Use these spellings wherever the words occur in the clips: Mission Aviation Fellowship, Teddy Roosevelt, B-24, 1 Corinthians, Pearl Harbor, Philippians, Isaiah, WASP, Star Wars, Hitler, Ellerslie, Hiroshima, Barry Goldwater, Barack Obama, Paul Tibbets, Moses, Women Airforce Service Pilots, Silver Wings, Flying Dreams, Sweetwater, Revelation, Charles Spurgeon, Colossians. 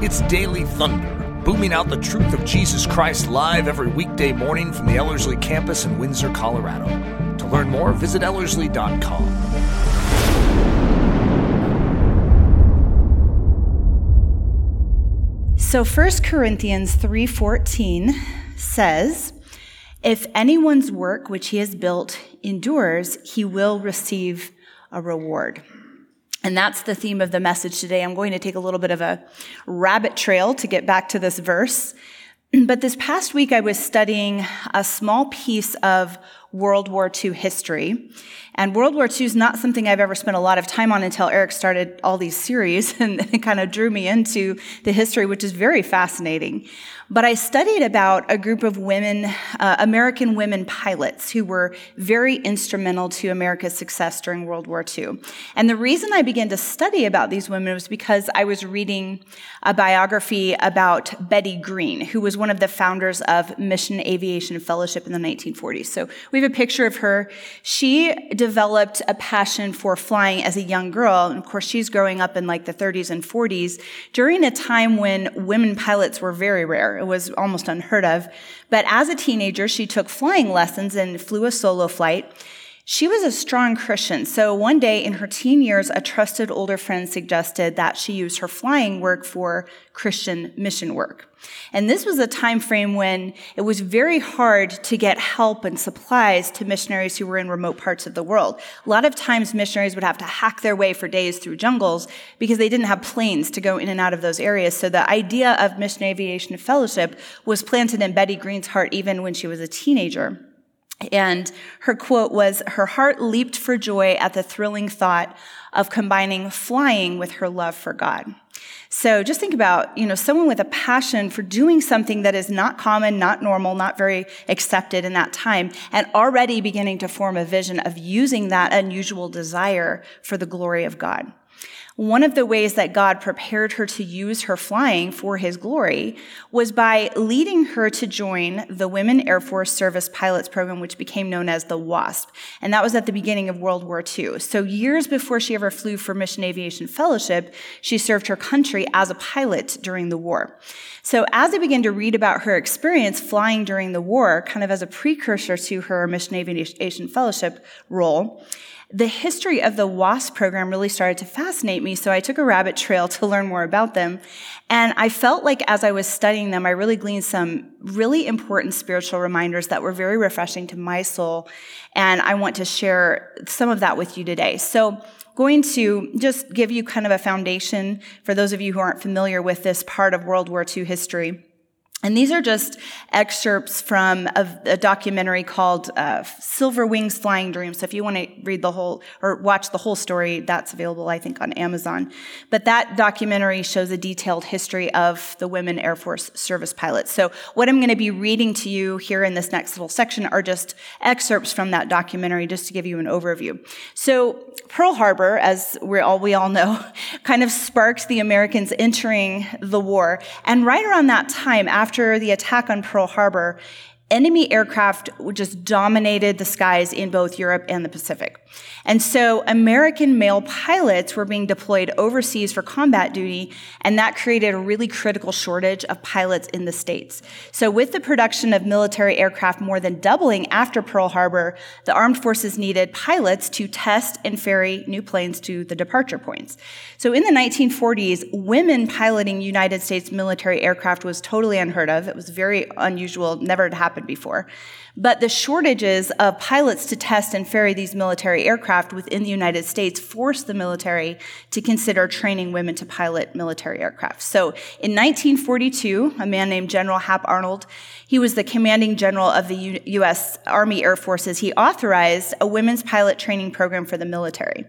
It's Daily Thunder, booming out the truth of Jesus Christ live every weekday morning from the Ellerslie campus in Windsor, Colorado. To learn more, visit Ellerslie.com. So 1 Corinthians 3:14 says, if anyone's work which he has built endures, he will receive a reward. And that's the theme of the message today. I'm going to take a little bit of a rabbit trail to get back to this verse. But this past week, I was studying a small piece of World War II history. And World War II is not something I've ever spent a lot of time on until Eric started all these series and it kind of drew me into the history, which is very fascinating. But I studied about a group of women, American women pilots who were very instrumental to America's success during World War II. And the reason I began to study about these women was because I was reading a biography about Betty Green, who was one of the founders of Mission Aviation Fellowship in the 1940s. So we have a picture of her. She developed a passion for flying as a young girl. And of course, she's growing up in like the 30s and 40s during a time when women pilots were very rare. It was almost unheard of. But as a teenager, she took flying lessons and flew a solo flight. She was a strong Christian. So one day in her teen years, a trusted older friend suggested that she use her flying work for Christian mission work. And this was a time frame when it was very hard to get help and supplies to missionaries who were in remote parts of the world. A lot of times missionaries would have to hack their way for days through jungles because they didn't have planes to go in and out of those areas. So the idea of Mission Aviation Fellowship was planted in Betty Green's heart even when she was a teenager. And her quote was, her heart leaped for joy at the thrilling thought of combining flying with her love for God. So just think about, someone with a passion for doing something that is not common, not normal, not very accepted in that time, and already beginning to form a vision of using that unusual desire for the glory of God. One of the ways that God prepared her to use her flying for his glory was by leading her to join the Women Airforce Service Pilots program, which became known as the WASP. And that was at the beginning of World War II. So years before she ever flew for Mission Aviation Fellowship, she served her country as a pilot during the war. So as I began to read about her experience flying during the war, kind of as a precursor to her Mission Aviation Fellowship role, the history of the WASP program really started to fascinate me, so I took a rabbit trail to learn more about them. And I felt like as I was studying them, I really gleaned some really important spiritual reminders that were very refreshing to my soul, and I want to share some of that with you today. So going to just give you kind of a foundation for those of you who aren't familiar with this part of World War II history. And these are just excerpts from a documentary called Silver Wings, Flying Dreams. So if you want to read the whole or watch the whole story, that's available, I think, on Amazon. But that documentary shows a detailed history of the Women Air Force Service Pilots. So what I'm going to be reading to you here in this next little section are just excerpts from that documentary just to give you an overview. So Pearl Harbor, as we all know, kind of sparks the Americans entering the war. And right around that time, after the attack on Pearl Harbor, enemy aircraft just dominated the skies in both Europe and the Pacific. And so American male pilots were being deployed overseas for combat duty, and that created a really critical shortage of pilots in the States. So with the production of military aircraft more than doubling after Pearl Harbor, the armed forces needed pilots to test and ferry new planes to the departure points. So in the 1940s, women piloting United States military aircraft was totally unheard of. It was very unusual, never had happened before. But the shortages of pilots to test and ferry these military aircraft within the United States forced the military to consider training women to pilot military aircraft. So in 1942, a man named General Hap Arnold, he was the commanding general of the U.S. Army Air Forces. He authorized a women's pilot training program for the military.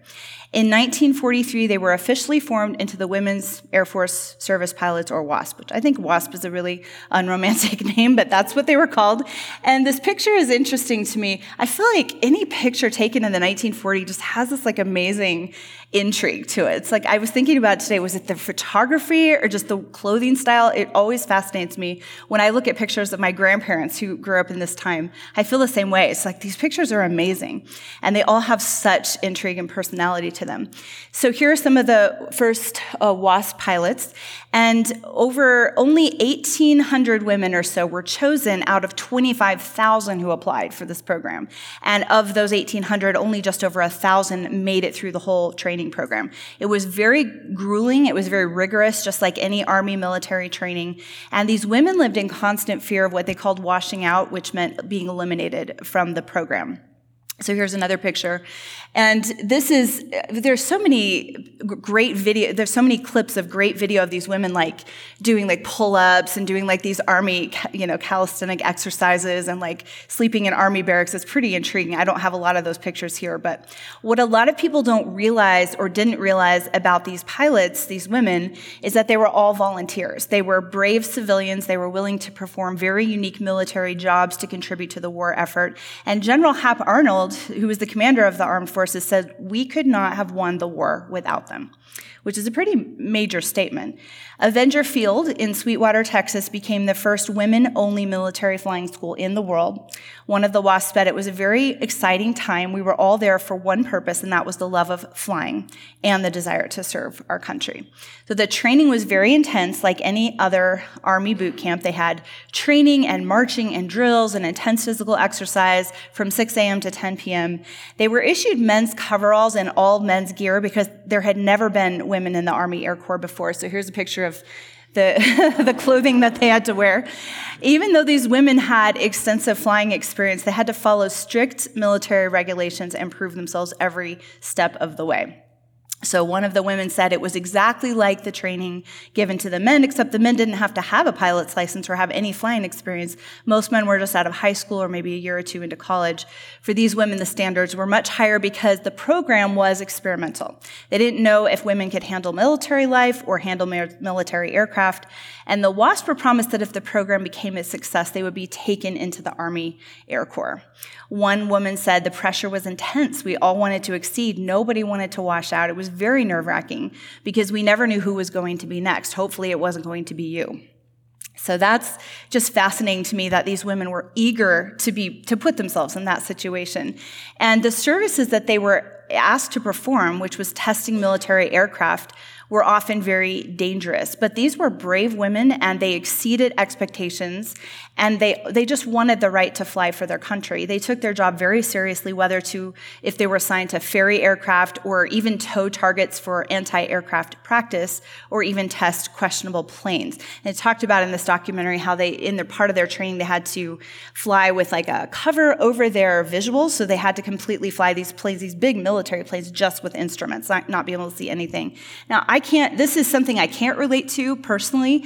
In 1943, they were officially formed into the Women's Air Force Service Pilots, or WASP, which I think WASP is a really unromantic name, but that's what they were called. And this picture is interesting to me. I feel like any picture taken in the 1940s just has this like amazing intrigue to it. It's like I was thinking about today, was it the photography or just the clothing style? It always fascinates me. When I look at pictures of my grandparents who grew up in this time, I feel the same way. It's like these pictures are amazing, and they all have such intrigue and personality to them. So here are some of the first WASP pilots, and over only 1,800 women or so were chosen out of 25,000 who applied for this program. And of those 1,800, only just over 1,000 made it through the whole training program. It was very grueling. It was very rigorous, just like any army military training. And these women lived in constant fear of what they called washing out, which meant being eliminated from the program. So here's another picture. And this is, there's so many great video, there's so many clips of great video of these women like doing like pull-ups and doing like these army, you know, calisthenic exercises and like sleeping in army barracks. It's pretty intriguing. I don't have a lot of those pictures here, but what a lot of people don't realize or didn't realize about these pilots, these women, is that they were all volunteers. They were brave civilians. They were willing to perform very unique military jobs to contribute to the war effort. And General Hap Arnold, who was the commander of the armed forces, said, "We could not have won the war without them," which is a pretty major statement. Avenger Field in Sweetwater, Texas, became the first women-only military flying school in the world. One of the WASPs said, "It was a very exciting time. We were all there for one purpose, and that was the love of flying and the desire to serve our country." So the training was very intense, like any other Army boot camp. They had training and marching and drills and intense physical exercise from 6 a.m. to 10 p.m. They were issued men's coveralls and all men's gear because there had never been women in the Army Air Corps before. So here's a picture of the the clothing that they had to wear. Even though these women had extensive flying experience, they had to follow strict military regulations and prove themselves every step of the way. So one of the women said it was exactly like the training given to the men, except the men didn't have to have a pilot's license or have any flying experience. Most men were just out of high school or maybe a year or two into college. For these women, the standards were much higher because the program was experimental. They didn't know if women could handle military life or handle military aircraft. And the WASPs were promised that if the program became a success, they would be taken into the Army Air Corps. One woman said the pressure was intense. We all wanted to exceed. Nobody wanted to wash out. It was very nerve-wracking because we never knew who was going to be next. Hopefully it wasn't going to be you. So that's just fascinating to me that these women were eager to put themselves in that situation. And the services that they were asked to perform, which was testing military aircraft, were often very dangerous. But these were brave women, and they exceeded expectations, and they just wanted the right to fly for their country. They took their job very seriously, whether to, if they were assigned to ferry aircraft or even tow targets for anti-aircraft practice or even test questionable planes. And it talked about in this documentary how they, in their part of their training, they had to fly with like a cover over their visuals, so they had to completely fly these planes, these big military planes, just with instruments, not be able to see anything. Now, this is something I can't relate to personally.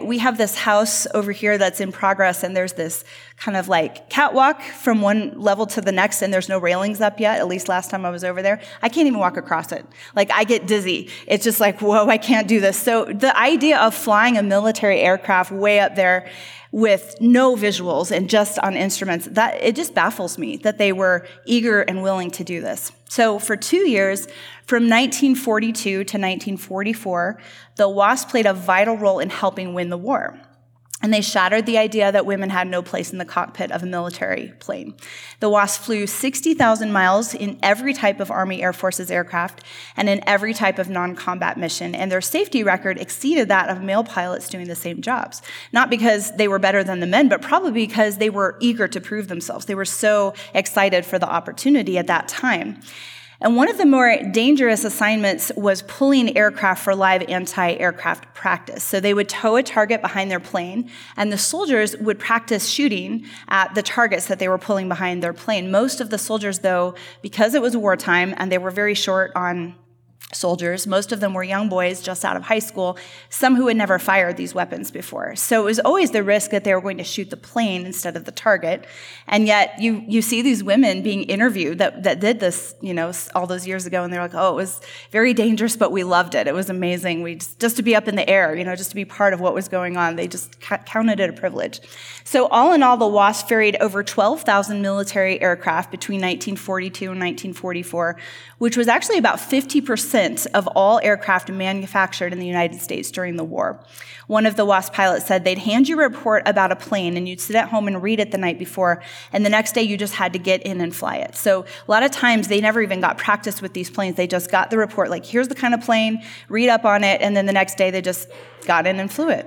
We have this house over here that's in progress, and there's this kind of like catwalk from one level to the next, and there's no railings up yet, at least last time I was over there. I can't even walk across it. Like, I get dizzy. It's just like, whoa, I can't do this. So the idea of flying a military aircraft way up there with no visuals and just on instruments, that it just baffles me that they were eager and willing to do this. So for 2 years, from 1942 to 1944, the WASPs played a vital role in helping win the war. And they shattered the idea that women had no place in the cockpit of a military plane. The WASPs flew 60,000 miles in every type of Army Air Forces aircraft and in every type of non-combat mission, and their safety record exceeded that of male pilots doing the same jobs. Not because they were better than the men, but probably because they were eager to prove themselves. They were so excited for the opportunity at that time. And one of the more dangerous assignments was pulling aircraft for live anti-aircraft practice. So they would tow a target behind their plane, and the soldiers would practice shooting at the targets that they were pulling behind their plane. Most of the soldiers, though, because it was wartime and they were very short on soldiers, most of them were young boys just out of high school, some who had never fired these weapons before. So it was always the risk that they were going to shoot the plane instead of the target. And yet you see these women being interviewed that did this, you know, all those years ago, and they're like, oh, it was very dangerous, but we loved it. It was amazing. We just to be up in the air, you know, just to be part of what was going on. They just counted it a privilege. So all in all, the WASPs ferried over 12,000 military aircraft between 1942 and 1944, which was actually about 50% 50% of all aircraft manufactured in the United States during the war. One of the WASP pilots said they'd hand you a report about a plane, and you'd sit at home and read it the night before, and the next day you just had to get in and fly it. So a lot of times they never even got practice with these planes. They just got the report, like, here's the kind of plane, read up on it, and then the next day they just got in and flew it.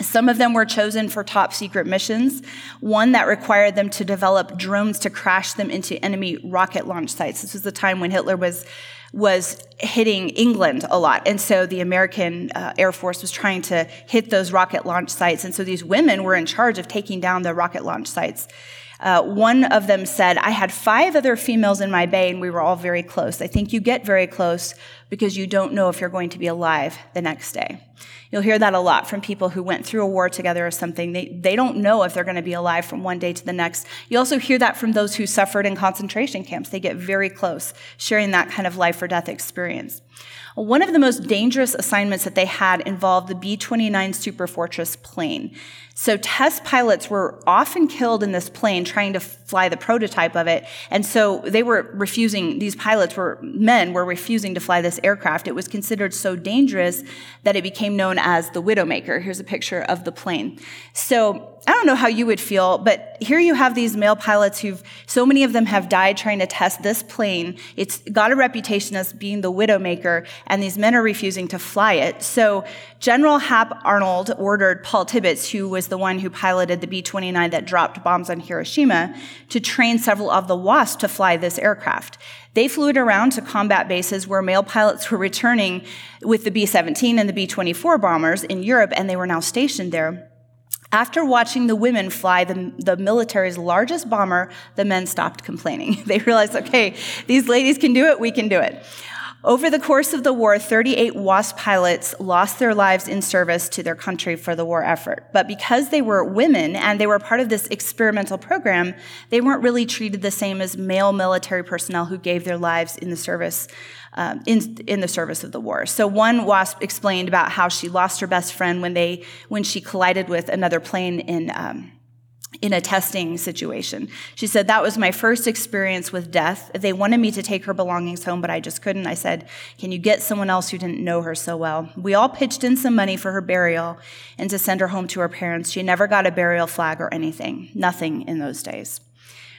Some of them were chosen for top secret missions, one that required them to develop drones to crash them into enemy rocket launch sites. This was the time when Hitler was hitting England a lot. And so the American Air Force was trying to hit those rocket launch sites. And so these women were in charge of taking down the rocket launch sites. One of them said, I had 5 other females in my bay, and we were all very close. I think you get very close because you don't know if you're going to be alive the next day. You'll hear that a lot from people who went through a war together or something. They don't know if they're going to be alive from one day to the next. You also hear that from those who suffered in concentration camps. They get very close, sharing that kind of life or death experience. One of the most dangerous assignments that they had involved the B-29 Superfortress plane. So test pilots were often killed in this plane trying to fly the prototype of it. And so they were refusing, these men were refusing to fly this aircraft. It was considered so dangerous that it became known as the Widowmaker. Here's a picture of the plane. So I don't know how you would feel, but here you have these male pilots who've, so many of them have died trying to test this plane. It's got a reputation as being the Widowmaker, and these men are refusing to fly it. So General Hap Arnold ordered Paul Tibbets, who was the one who piloted the B-29 that dropped bombs on Hiroshima, to train several of the WASP to fly this aircraft. They flew it around to combat bases where male pilots were returning with the B-17 and the B-24 bombers in Europe, and they were now stationed there. After watching the women fly the military's largest bomber, the men stopped complaining. They realized, okay, these ladies can do it, we can do it. Over the course of the war, 38 WASP pilots lost their lives in service to their country for the war effort. But because they were women and they were part of this experimental program, they weren't really treated the same as male military personnel who gave their lives in the service in the service of the war. So one WASP explained about how she lost her best friend when she collided with another plane in a testing situation. She said, that was my first experience with death. They wanted me to take her belongings home, but I just couldn't. I said, can you get someone else who didn't know her so well? We all pitched in some money for her burial and to send her home to her parents. She never got a burial flag or anything, nothing in those days,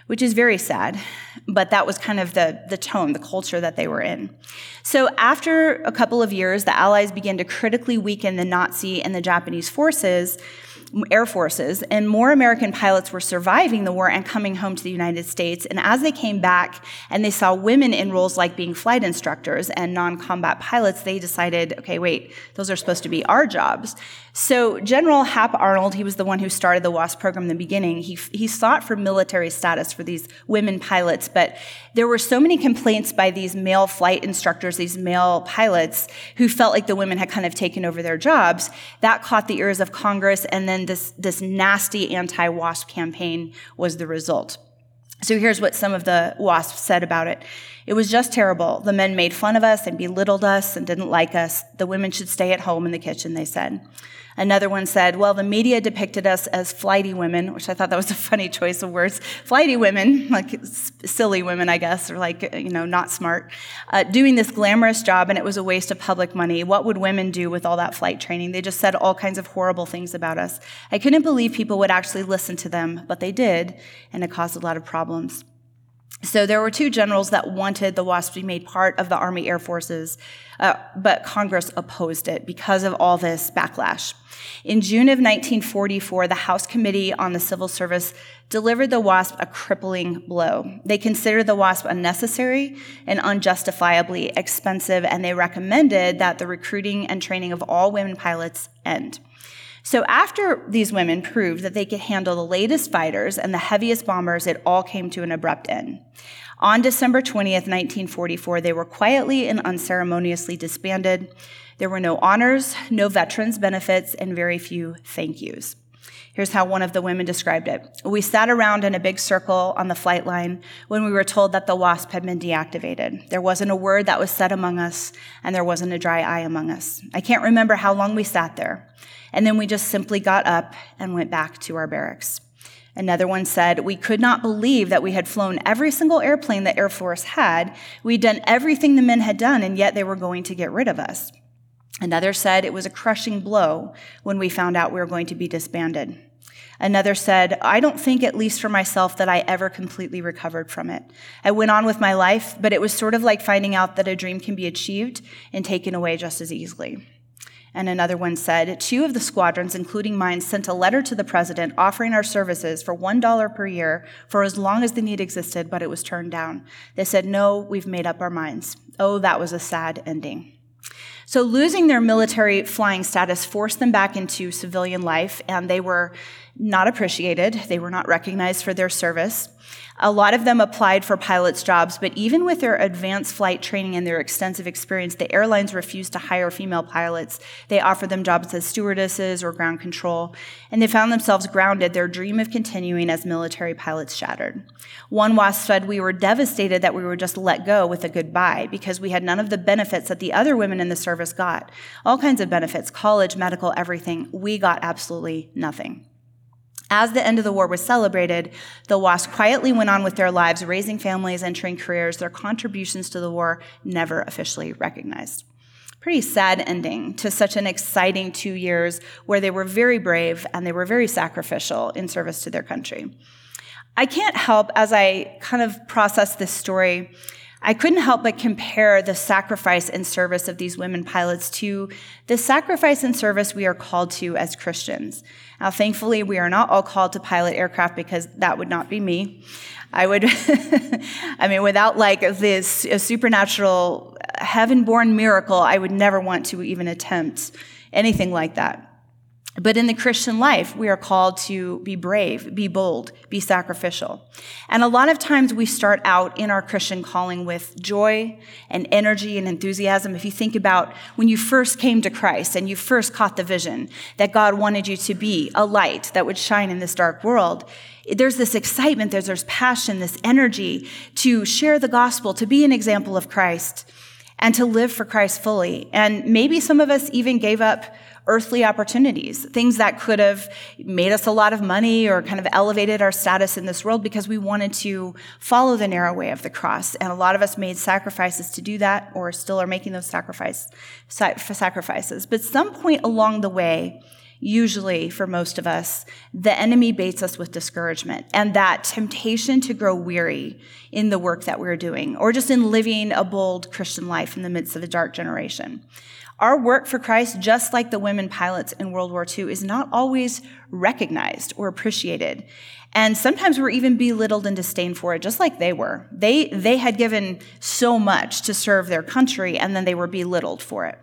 which is very sad, but that was kind of the tone, the culture that they were in. So after a couple of years, the Allies began to critically weaken the Nazi and the Japanese air forces, and more American pilots were surviving the war and coming home to the United States. And as they came back and they saw women in roles like being flight instructors and non-combat pilots, they decided, okay, wait, those are supposed to be our jobs. So General Hap Arnold, he was the one who started the WASP program in the beginning. He sought for military status for these women pilots, but there were so many complaints by these male flight instructors, these male pilots, who felt like the women had kind of taken over their jobs. That caught the ears of Congress, and then this nasty anti-WASP campaign was the result. So here's what some of the WASPs said about it. It was just terrible. The men made fun of us and belittled us and didn't like us. The women should stay at home in the kitchen, they said. Another one said, well, the media depicted us as flighty women, which I thought that was a funny choice of words. Flighty women, like silly women, I guess, or like, not smart, doing this glamorous job, and it was a waste of public money. What would women do with all that flight training? They just said all kinds of horrible things about us. I couldn't believe people would actually listen to them, but they did, and it caused a lot of problems. So there were 2 generals that wanted the WASP to be made part of the Army Air Forces, but Congress opposed it because of all this backlash. In June of 1944, the House Committee on the Civil Service delivered the WASP a crippling blow. They considered the WASP unnecessary and unjustifiably expensive, and they recommended that the recruiting and training of all women pilots end. So after these women proved that they could handle the latest fighters and the heaviest bombers, it all came to an abrupt end. On December 20th, 1944, they were quietly and unceremoniously disbanded. There were no honors, no veterans' benefits, and very few thank yous. Here's how one of the women described it. We sat around in a big circle on the flight line when we were told that the WASP had been deactivated. There wasn't a word that was said among us, and there wasn't a dry eye among us. I can't remember how long we sat there. And then we just simply got up and went back to our barracks. Another one said, we could not believe that we had flown every single airplane the Air Force had. We'd done everything the men had done, and yet they were going to get rid of us. Another said, it was a crushing blow when we found out we were going to be disbanded. Another said, I don't think, at least for myself, that I ever completely recovered from it. I went on with my life, but it was sort of like finding out that a dream can be achieved and taken away just as easily. And another one said, two of the squadrons, including mine, sent a letter to the president offering our services for $1 per year for as long as the need existed, but it was turned down. They said, no, we've made up our minds. Oh, that was a sad ending. So losing their military flying status forced them back into civilian life, and they were not appreciated. They were not recognized for their service. A lot of them applied for pilots' jobs, but even with their advanced flight training and their extensive experience, the airlines refused to hire female pilots. They offered them jobs as stewardesses or ground control, and they found themselves grounded, their dream of continuing as military pilots shattered. One WASP said, we were devastated that we were just let go with a goodbye because we had none of the benefits that the other women in the service got. All kinds of benefits, college, medical, everything. We got absolutely nothing. As the end of the war was celebrated, the WASP quietly went on with their lives, raising families, entering careers, their contributions to the war never officially recognized. Pretty sad ending to such an exciting 2 years where they were very brave and they were very sacrificial in service to their country. I can't help, as I kind of process this story, I couldn't help but compare the sacrifice and service of these women pilots to the sacrifice and service we are called to as Christians. Now, thankfully, we are not all called to pilot aircraft because that would not be me. I would, without like this a supernatural heaven-born miracle, I would never want to even attempt anything like that. But in the Christian life, we are called to be brave, be bold, be sacrificial. And a lot of times we start out in our Christian calling with joy and energy and enthusiasm. If you think about when you first came to Christ and you first caught the vision that God wanted you to be a light that would shine in this dark world, there's this excitement, there's passion, this energy to share the gospel, to be an example of Christ, and to live for Christ fully. And maybe some of us even gave up earthly opportunities, things that could have made us a lot of money or kind of elevated our status in this world because we wanted to follow the narrow way of the cross. And a lot of us made sacrifices to do that or still are making those sacrifices. But some point along the way, usually for most of us, the enemy baits us with discouragement and that temptation to grow weary in the work that we're doing or just in living a bold Christian life in the midst of a dark generation. Our work for Christ, just like the women pilots in World War II, is not always recognized or appreciated. And sometimes we're even belittled and disdained for it, just like they were. They had given so much to serve their country, and then they were belittled for it.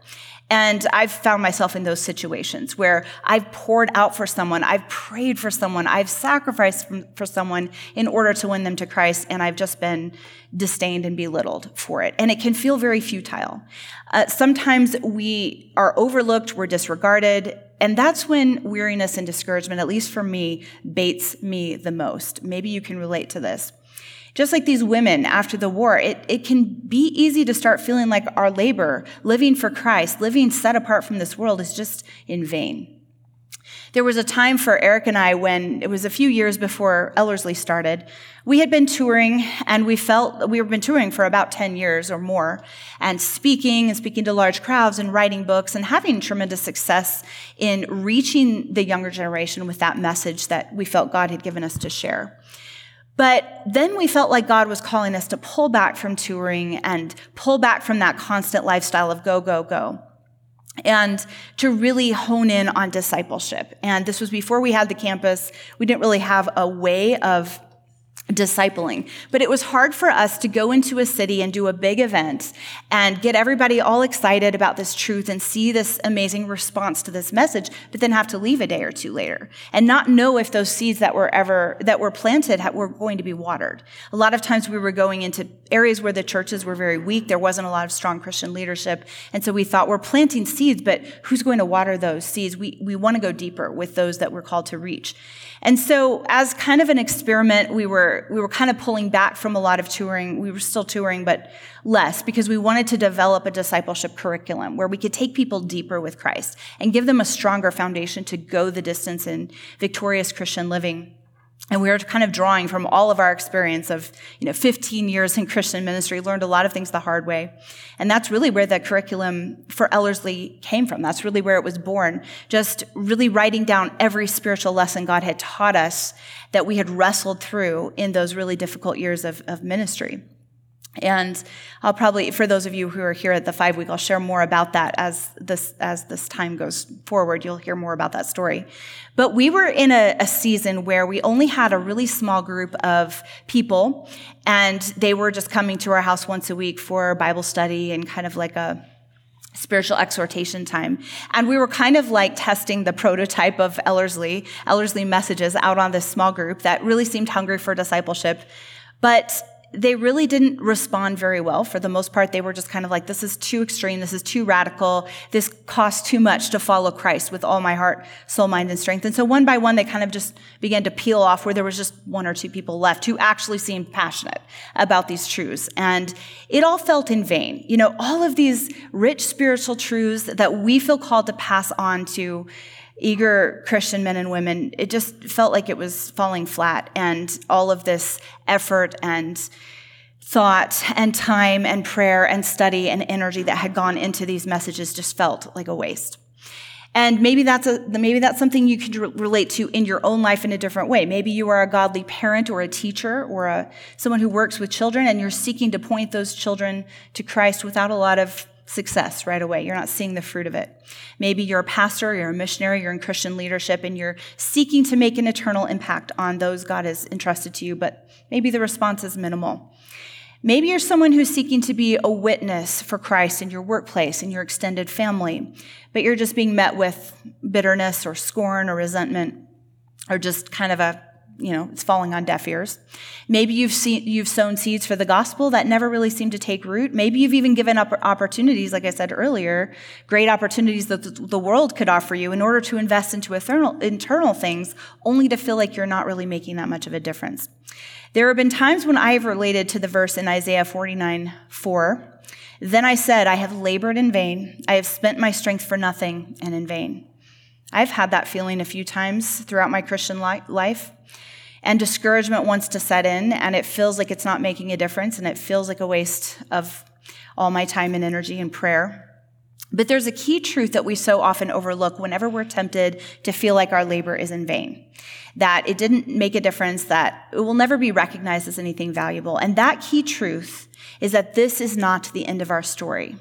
And I've found myself in those situations where I've poured out for someone, I've prayed for someone, I've sacrificed for someone in order to win them to Christ, and I've just been disdained and belittled for it. And it can feel very futile. Sometimes we are overlooked, we're disregarded, and that's when weariness and discouragement, at least for me, baits me the most. Maybe you can relate to this. Just like these women after the war, it can be easy to start feeling like our labor, living for Christ, living set apart from this world, is just in vain. There was a time for Eric and I when, it was a few years before Ellerslie started, we had been touring, and we felt we had been touring for about 10 years or more, and speaking to large crowds and writing books and having tremendous success in reaching the younger generation with that message that we felt God had given us to share. But then we felt like God was calling us to pull back from touring and pull back from that constant lifestyle of go, go, go, and to really hone in on discipleship. And this was before we had the campus. We didn't really have a way of discipling. But it was hard for us to go into a city and do a big event and get everybody all excited about this truth and see this amazing response to this message, but then have to leave a day or two later and not know if those seeds that were planted were going to be watered. A lot of times we were going into areas where the churches were very weak. There wasn't a lot of strong Christian leadership. And so we thought, we're planting seeds, but who's going to water those seeds? We want to go deeper with those that we're called to reach. And so as kind of an experiment, we were kind of pulling back from a lot of touring. We were still touring, but less, because we wanted to develop a discipleship curriculum where we could take people deeper with Christ and give them a stronger foundation to go the distance in victorious Christian living. And we were kind of drawing from all of our experience of, 15 years in Christian ministry, learned a lot of things the hard way. And that's really where the curriculum for Ellerslie came from. That's really where it was born, just really writing down every spiritual lesson God had taught us that we had wrestled through in those really difficult years of ministry. And I'll probably, for those of you who are here at the 5-week, I'll share more about that as this time goes forward. You'll hear more about that story. But we were in a season where we only had a really small group of people, and they were just coming to our house once a week for Bible study and kind of like a spiritual exhortation time. And we were kind of like testing the prototype of Ellerslie messages out on this small group that really seemed hungry for discipleship. But they really didn't respond very well. For the most part, they were just kind of like, this is too extreme, this is too radical, this costs too much to follow Christ with all my heart, soul, mind, and strength. And so one by one, they kind of just began to peel off, where there was just one or two people left who actually seemed passionate about these truths. And it all felt in vain. All of these rich spiritual truths that we feel called to pass on to eager Christian men and women, it just felt like it was falling flat, and all of this effort and thought and time and prayer and study and energy that had gone into these messages just felt like a waste. And maybe that's something you could relate to in your own life in a different way. Maybe you are a godly parent or a teacher or someone who works with children, and you're seeking to point those children to Christ without a lot of success right away. You're not seeing the fruit of it. Maybe you're a pastor, you're a missionary, you're in Christian leadership, and you're seeking to make an eternal impact on those God has entrusted to you, but maybe the response is minimal. Maybe you're someone who's seeking to be a witness for Christ in your workplace, in your extended family, but you're just being met with bitterness or scorn or resentment, or just kind of a it's falling on deaf ears. Maybe you've sown seeds for the gospel that never really seem to take root. Maybe you've even given up opportunities, like I said earlier, great opportunities that the world could offer you in order to invest into internal things, only to feel like you're not really making that much of a difference. There have been times when I have related to the verse in Isaiah 49:4. Then I said, I have labored in vain. I have spent my strength for nothing and in vain. I've had that feeling a few times throughout my Christian life. And discouragement wants to set in, and it feels like it's not making a difference, and it feels like a waste of all my time and energy and prayer. But there's a key truth that we so often overlook whenever we're tempted to feel like our labor is in vain, that it didn't make a difference, that it will never be recognized as anything valuable. And that key truth is that this is not the end of our story,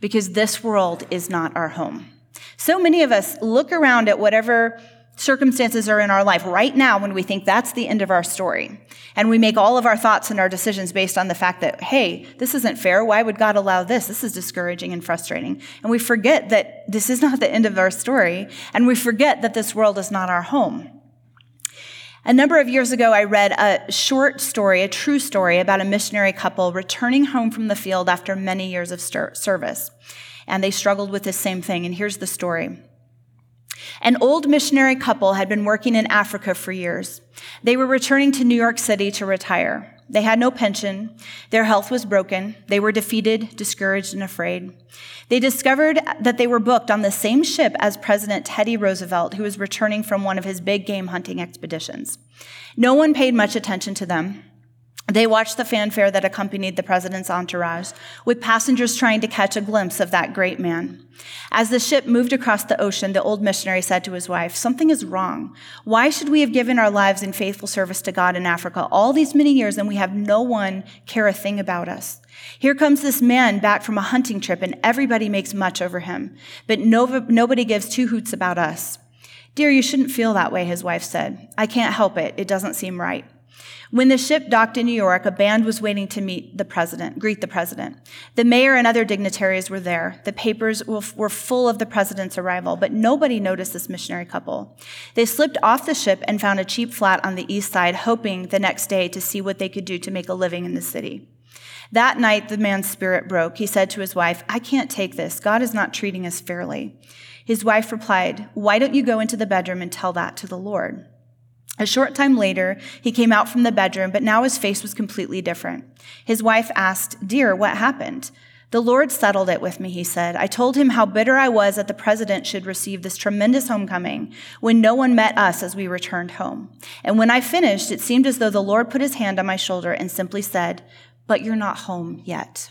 because this world is not our home. So many of us look around at whatever circumstances are in our life right now when we think that's the end of our story. And we make all of our thoughts and our decisions based on the fact that, hey, this isn't fair. Why would God allow this? This is discouraging and frustrating. And we forget that this is not the end of our story. And we forget that this world is not our home. A number of years ago, I read a short story, a true story, about a missionary couple returning home from the field after many years of service. And they struggled with the same thing. And here's the story. An old missionary couple had been working in Africa for years. They were returning to New York City to retire. They had no pension. Their health was broken. They were defeated, discouraged, and afraid. They discovered that they were booked on the same ship as President Teddy Roosevelt, who was returning from one of his big game hunting expeditions. No one paid much attention to them. They watched the fanfare that accompanied the president's entourage, with passengers trying to catch a glimpse of that great man. As the ship moved across the ocean, the old missionary said to his wife, "Something is wrong. Why should we have given our lives in faithful service to God in Africa all these many years, and we have no one care a thing about us? Here comes this man back from a hunting trip, and everybody makes much over him, but nobody gives two hoots about us." "Dear, you shouldn't feel that way," his wife said. "I can't help it. It doesn't seem right." When the ship docked in New York, a band was waiting to greet the president. The mayor and other dignitaries were there. The papers were full of the president's arrival, but nobody noticed this missionary couple. They slipped off the ship and found a cheap flat on the east side, hoping the next day to see what they could do to make a living in the city. That night, the man's spirit broke. He said to his wife, "I can't take this. God is not treating us fairly." His wife replied, "Why don't you go into the bedroom and tell that to the Lord?" A short time later, he came out from the bedroom, but now his face was completely different. His wife asked, "Dear, what happened?" The Lord settled it with me, he said. I told him how bitter I was that the president should receive this tremendous homecoming when no one met us as we returned home. And when I finished, it seemed as though the Lord put his hand on my shoulder and simply said, but you're not home yet.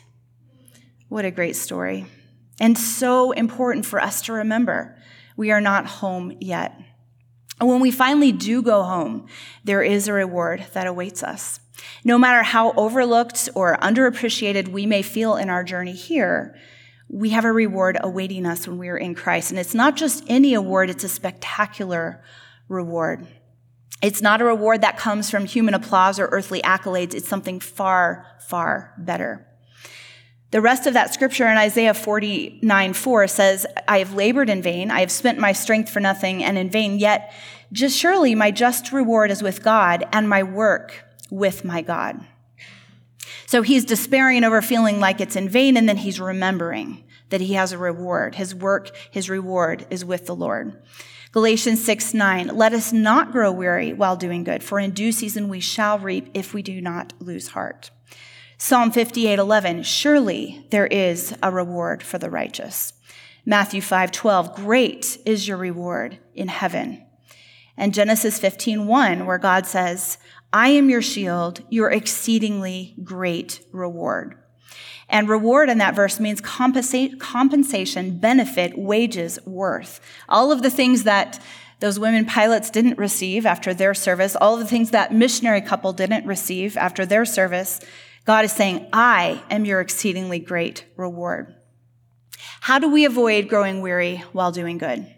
What a great story. And so important for us to remember. We are not home yet. And when we finally do go home, there is a reward that awaits us. No matter how overlooked or underappreciated we may feel in our journey here, we have a reward awaiting us when we are in Christ. And it's not just any award, it's a spectacular reward. It's not a reward that comes from human applause or earthly accolades. It's something far, far better. The rest of that scripture in Isaiah 49:4 says, I have labored in vain, I have spent my strength for nothing and in vain, yet just surely my just reward is with God and my work with my God. So he's despairing over feeling like it's in vain, and then he's remembering that he has a reward. His work, his reward is with the Lord. Galatians 6:9, let us not grow weary while doing good, for in due season we shall reap if we do not lose heart. Psalm 58:11, surely there is a reward for the righteous. Matthew 5:12, great is your reward in heaven. And Genesis 15:1, where God says, I am your shield, your exceedingly great reward. And reward in that verse means compensation, benefit, wages, worth. All of the things that those women pilots didn't receive after their service, all of the things that missionary couple didn't receive after their service, God is saying, I am your exceedingly great reward. How do we avoid growing weary while doing good?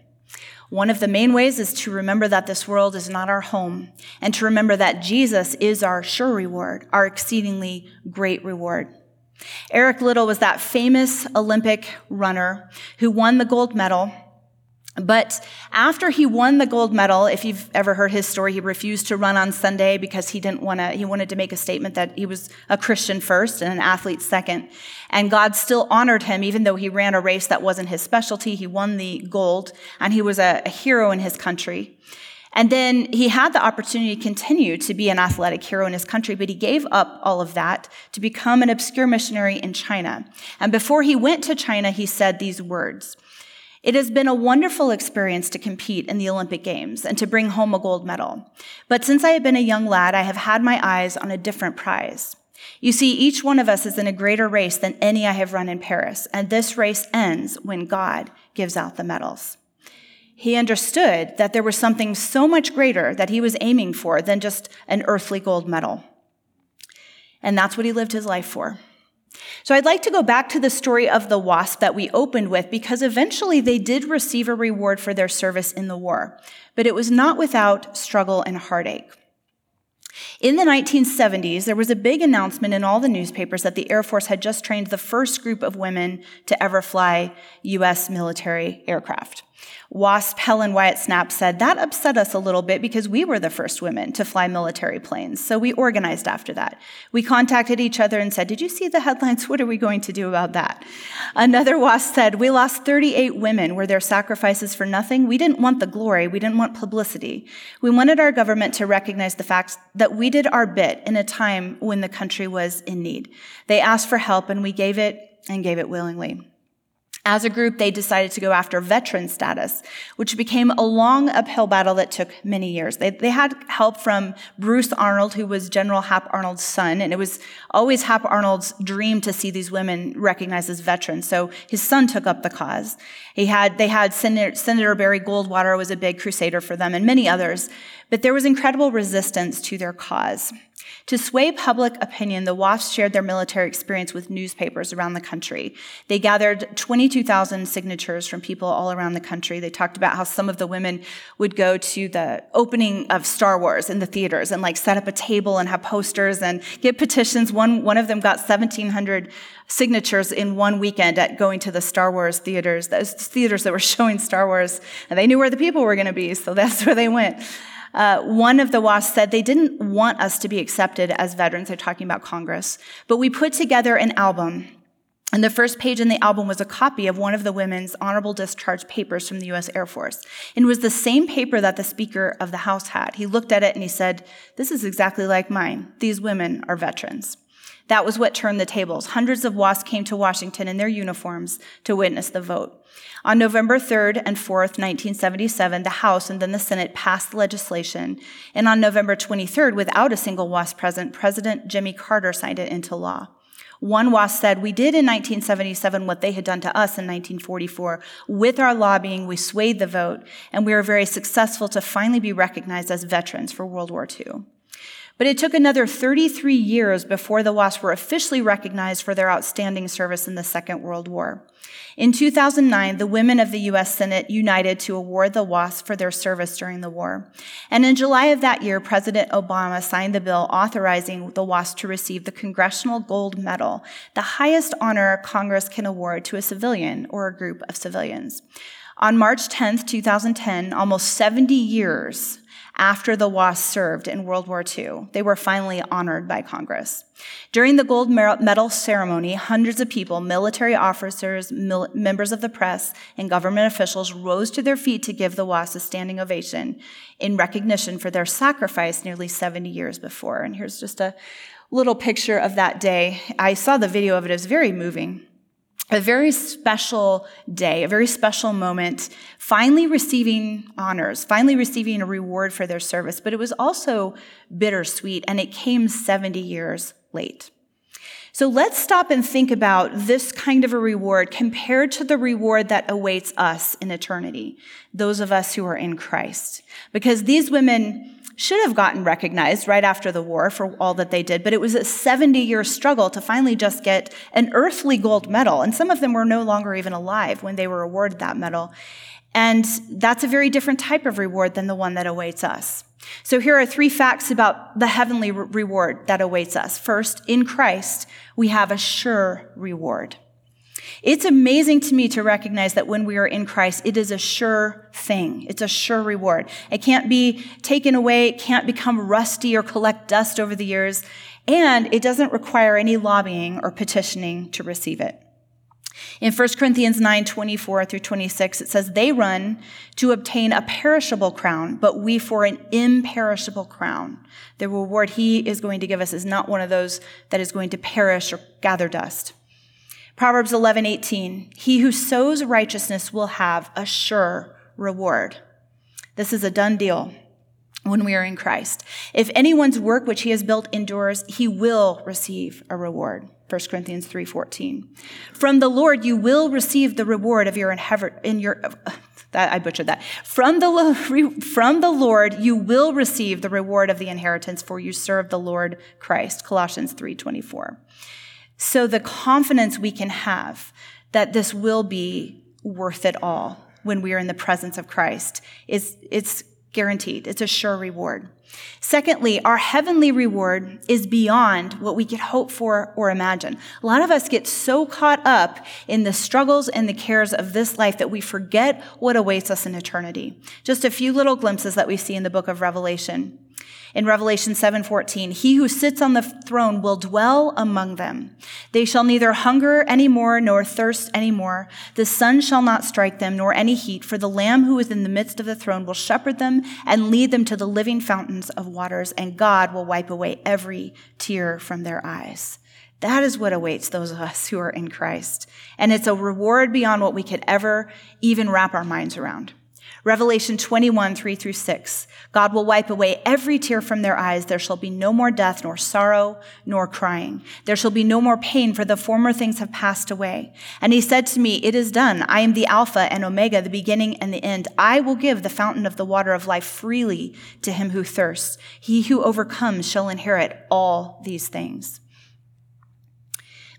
One of the main ways is to remember that this world is not our home, and to remember that Jesus is our sure reward, our exceedingly great reward. Eric Liddell was that famous Olympic runner who won the gold medal, but after he won the gold medal, if you've ever heard his story, he refused to run on Sunday because he wanted to make a statement that he was a Christian first and an athlete second. And God still honored him, even though he ran a race that wasn't his specialty. He won the gold, and he was a hero in his country. And then he had the opportunity to continue to be an athletic hero in his country, but he gave up all of that to become an obscure missionary in China. And before he went to China, he said these words, it has been a wonderful experience to compete in the Olympic Games and to bring home a gold medal. But since I have been a young lad, I have had my eyes on a different prize. You see, each one of us is in a greater race than any I have run in Paris, and this race ends when God gives out the medals. He understood that there was something so much greater that he was aiming for than just an earthly gold medal. And that's what he lived his life for. So I'd like to go back to the story of the WASP that we opened with, because eventually they did receive a reward for their service in the war, but it was not without struggle and heartache. In the 1970s, there was a big announcement in all the newspapers that the Air Force had just trained the first group of women to ever fly U.S. military aircraft. WASP Helen Wyatt Snapp said, that upset us a little bit because we were the first women to fly military planes, so we organized after that. We contacted each other and said, did you see the headlines? What are we going to do about that? Another WASP said, we lost 38 women. Were their sacrifices for nothing? We didn't want the glory. We didn't want publicity. We wanted our government to recognize the fact that we did our bit in a time when the country was in need. They asked for help, and we gave it willingly. As a group, they decided to go after veteran status, which became a long uphill battle that took many years. They had help from Bruce Arnold, who was General Hap Arnold's son, and it was always Hap Arnold's dream to see these women recognized as veterans, so his son took up the cause. They had Senator Barry Goldwater was a big crusader for them, and many others, but there was incredible resistance to their cause. To sway public opinion, the WASPs shared their military experience with newspapers around the country. They gathered 22,000 signatures from people all around the country. They talked about how some of the women would go to the opening of Star Wars in the theaters and set up a table and have posters and get petitions. One of them got 1,700 signatures in one weekend at going to the Star Wars theaters, those theaters that were showing Star Wars, and they knew where the people were going to be, so that's where they went. One of the WASPs said they didn't want us to be accepted as veterans. They're talking about Congress. But we put together an album, and the first page in the album was a copy of one of the women's honorable discharge papers from the U.S. Air Force. And it was the same paper that the Speaker of the House had. He looked at it and he said, this is exactly like mine. These women are veterans. That was what turned the tables. Hundreds of WASPs came to Washington in their uniforms to witness the vote. On November 3rd and 4th, 1977, the House and then the Senate passed legislation, and on November 23rd, without a single WASP present, President Jimmy Carter signed it into law. One WASP said, "We did in 1977 what they had done to us in 1944. With our lobbying, we swayed the vote, and we were very successful to finally be recognized as veterans for World War II." But it took another 33 years before the WASPs were officially recognized for their outstanding service in the Second World War. In 2009, the women of the U.S. Senate united to award the WASPs for their service during the war. And in July of that year, President Obama signed the bill authorizing the WASPs to receive the Congressional Gold Medal, the highest honor Congress can award to a civilian or a group of civilians. On March 10, 2010, almost 70 years after the WASPs served in World War II, they were finally honored by Congress. During the gold medal ceremony, hundreds of people, military officers, members of the press, and government officials rose to their feet to give the WASPs a standing ovation in recognition for their sacrifice nearly 70 years before. And here's just a little picture of that day. I saw the video of it. It was very moving. A very special day, a very special moment, finally receiving honors, finally receiving a reward for their service, but it was also bittersweet, and it came 70 years late. So let's stop and think about this kind of a reward compared to the reward that awaits us in eternity, those of us who are in Christ, because these women should have gotten recognized right after the war for all that they did, but it was a 70-year struggle to finally just get an earthly gold medal, and some of them were no longer even alive when they were awarded that medal. And that's a very different type of reward than the one that awaits us. So here are three facts about the heavenly reward that awaits us. First, in Christ, we have a sure reward. It's amazing to me to recognize that when we are in Christ, it is a sure thing. It's a sure reward. It can't be taken away. It can't become rusty or collect dust over the years. And it doesn't require any lobbying or petitioning to receive it. In 1 Corinthians 9:24 through 26, it says, "They run to obtain a perishable crown, but we for an imperishable crown." The reward he is going to give us is not one of those that is going to perish or gather dust. Proverbs 11:18, "He who sows righteousness will have a sure reward." This is a done deal when we are in Christ. "If anyone's work which he has built endures, he will receive a reward." 1 Corinthians 3:14. "From the Lord you will receive the reward of your From the Lord you will receive the reward of the inheritance, for you serve the Lord Christ." Colossians 3:24. So the confidence we can have that this will be worth it all when we are in the presence of Christ it's guaranteed. It's a sure reward. Secondly, our heavenly reward is beyond what we could hope for or imagine. A lot of us get so caught up in the struggles and the cares of this life that we forget what awaits us in eternity. Just a few little glimpses that we see in the book of Revelation. In Revelation 7:14, "He who sits on the throne will dwell among them. They shall neither hunger any more nor thirst any more. The sun shall not strike them nor any heat, for the Lamb who is in the midst of the throne will shepherd them and lead them to the living fountains of waters, and God will wipe away every tear from their eyes." That is what awaits those of us who are in Christ, and it's a reward beyond what we could ever even wrap our minds around. Revelation 21:3-6, "God will wipe away every tear from their eyes. There shall be no more death, nor sorrow, nor crying. There shall be no more pain, for the former things have passed away. And he said to me, 'It is done. I am the Alpha and Omega, the beginning and the end. I will give the fountain of the water of life freely to him who thirsts. He who overcomes shall inherit all these things.'"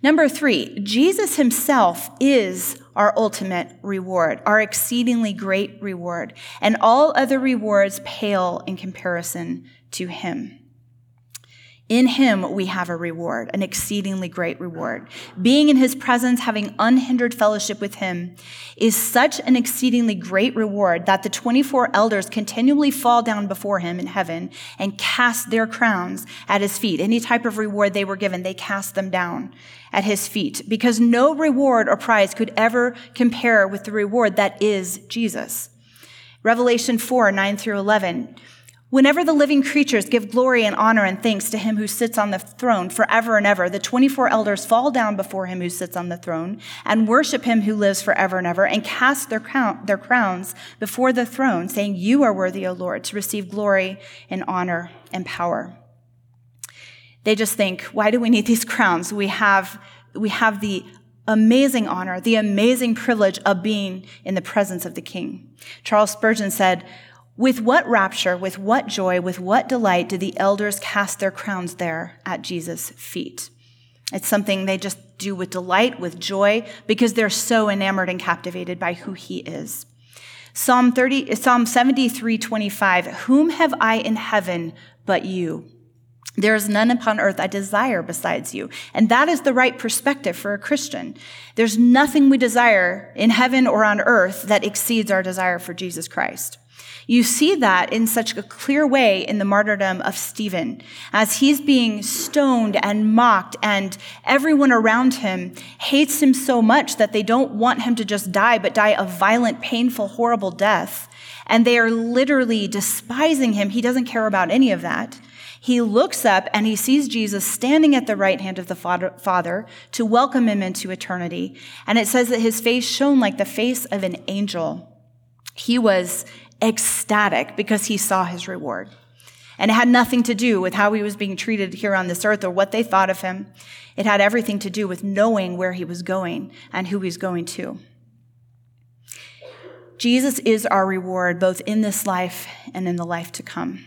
Number three, Jesus himself is our ultimate reward, our exceedingly great reward, and all other rewards pale in comparison to him. In him, we have a reward, an exceedingly great reward. Being in his presence, having unhindered fellowship with him, is such an exceedingly great reward that the 24 elders continually fall down before him in heaven and cast their crowns at his feet. Any type of reward they were given, they cast them down at his feet, because no reward or prize could ever compare with the reward that is Jesus. Revelation 4:9-11, Whenever the living creatures give glory and honor and thanks to him who sits on the throne forever and ever, the 24 elders fall down before him who sits on the throne and worship him who lives forever and ever and cast their crowns before the throne, saying, "You are worthy, O Lord, to receive glory and honor and power." They just think, why do we need these crowns? We have the amazing honor, the amazing privilege of being in the presence of the King. Charles Spurgeon said, "With what rapture, with what joy, with what delight do the elders cast their crowns there at Jesus' feet?" It's something they just do with delight, with joy, because they're so enamored and captivated by who he is. Psalm 73:25, "Whom have I in heaven but you? There is none upon earth I desire besides you." And that is the right perspective for a Christian. There's nothing we desire in heaven or on earth that exceeds our desire for Jesus Christ. You see that in such a clear way in the martyrdom of Stephen, as he's being stoned and mocked, and everyone around him hates him so much that they don't want him to just die, but die a violent, painful, horrible death. And they are literally despising him. He doesn't care about any of that. He looks up and he sees Jesus standing at the right hand of the Father to welcome him into eternity. And it says that his face shone like the face of an angel. He was ecstatic because he saw his reward. And it had nothing to do with how he was being treated here on this earth or what they thought of him. It had everything to do with knowing where he was going and who he's going to. Jesus is our reward, both in this life and in the life to come.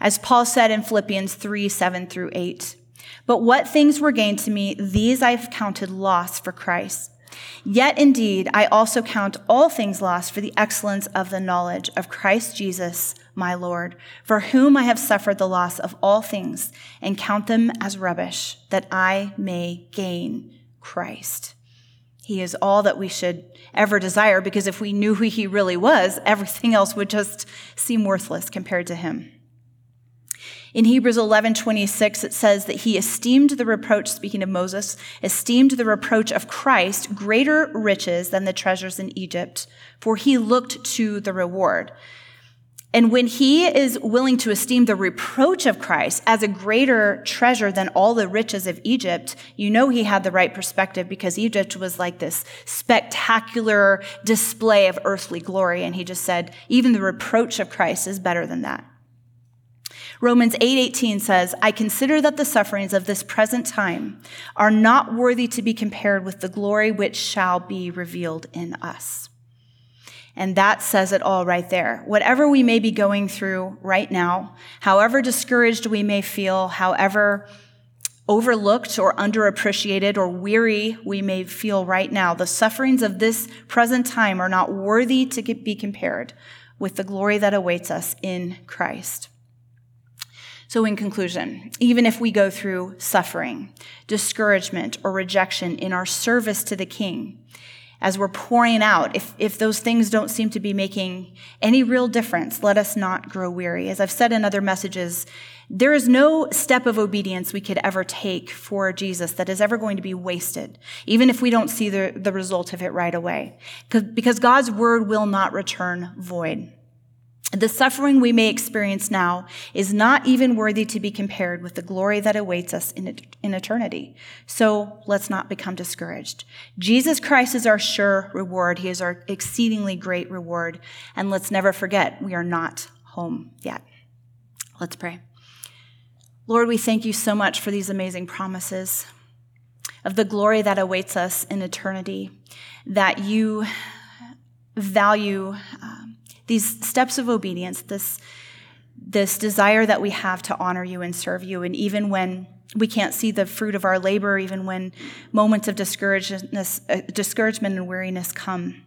As Paul said in Philippians 3:7-8, "But what things were gained to me, these I've counted loss for Christ. Yet indeed, I also count all things lost for the excellence of the knowledge of Christ Jesus, my Lord, for whom I have suffered the loss of all things and count them as rubbish, that I may gain Christ." He is all that we should ever desire, because if we knew who he really was, everything else would just seem worthless compared to him. In Hebrews 11:26, it says that he esteemed the reproach, speaking of Moses, esteemed the reproach of Christ greater riches than the treasures in Egypt, for he looked to the reward. And when he is willing to esteem the reproach of Christ as a greater treasure than all the riches of Egypt, you know he had the right perspective, because Egypt was like this spectacular display of earthly glory. And he just said, even the reproach of Christ is better than that. Romans 8:18 says, "I consider that the sufferings of this present time are not worthy to be compared with the glory which shall be revealed in us." And that says it all right there. Whatever we may be going through right now, however discouraged we may feel, however overlooked or underappreciated or weary we may feel right now, the sufferings of this present time are not worthy to be compared with the glory that awaits us in Christ. So in conclusion, even if we go through suffering, discouragement, or rejection in our service to the King, as we're pouring out, if those things don't seem to be making any real difference, let us not grow weary. As I've said in other messages, there is no step of obedience we could ever take for Jesus that is ever going to be wasted, even if we don't see the result of it right away, because God's word will not return void. The suffering we may experience now is not even worthy to be compared with the glory that awaits us in eternity. So let's not become discouraged. Jesus Christ is our sure reward. He is our exceedingly great reward. And let's never forget, we are not home yet. Let's pray. Lord, we thank you so much for these amazing promises of the glory that awaits us in eternity, that you value these steps of obedience, this desire that we have to honor you and serve you. And even when we can't see the fruit of our labor, even when moments of discouragement and weariness come,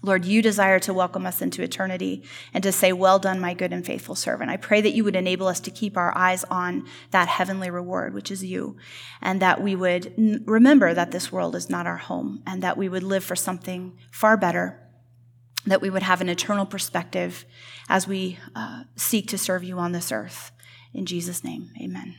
Lord, you desire to welcome us into eternity and to say, "Well done, my good and faithful servant." I pray that you would enable us to keep our eyes on that heavenly reward, which is you, and that we would remember that this world is not our home, and that we would live for something far better, that we would have an eternal perspective as we seek to serve you on this earth. In Jesus' name, amen.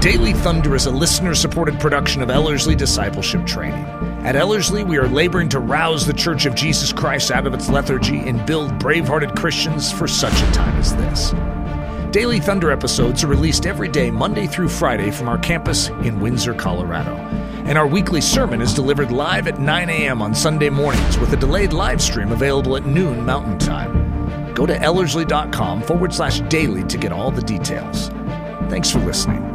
Daily Thunder is a listener-supported production of Ellerslie Discipleship Training. At Ellerslie, we are laboring to rouse the Church of Jesus Christ out of its lethargy and build brave-hearted Christians for such a time as this. Daily Thunder episodes are released every day, Monday through Friday, from our campus in Windsor, Colorado. And our weekly sermon is delivered live at 9 a.m. on Sunday mornings with a delayed live stream available at noon Mountain Time. Go to ellerslie.com/daily to get all the details. Thanks for listening.